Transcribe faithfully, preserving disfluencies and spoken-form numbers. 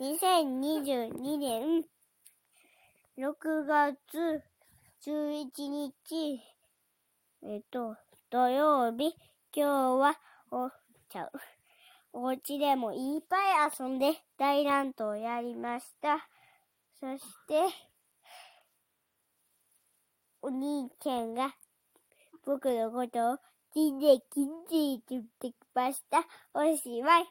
にせんにじゅうにねんろくがつじゅういちにち、えっと、土曜日、今日はお、ちゃう。お家でもいっぱい遊んで大乱闘をやりました。そして、お兄ちゃんが僕のことをキンデキンデって言ってきました。おしまい。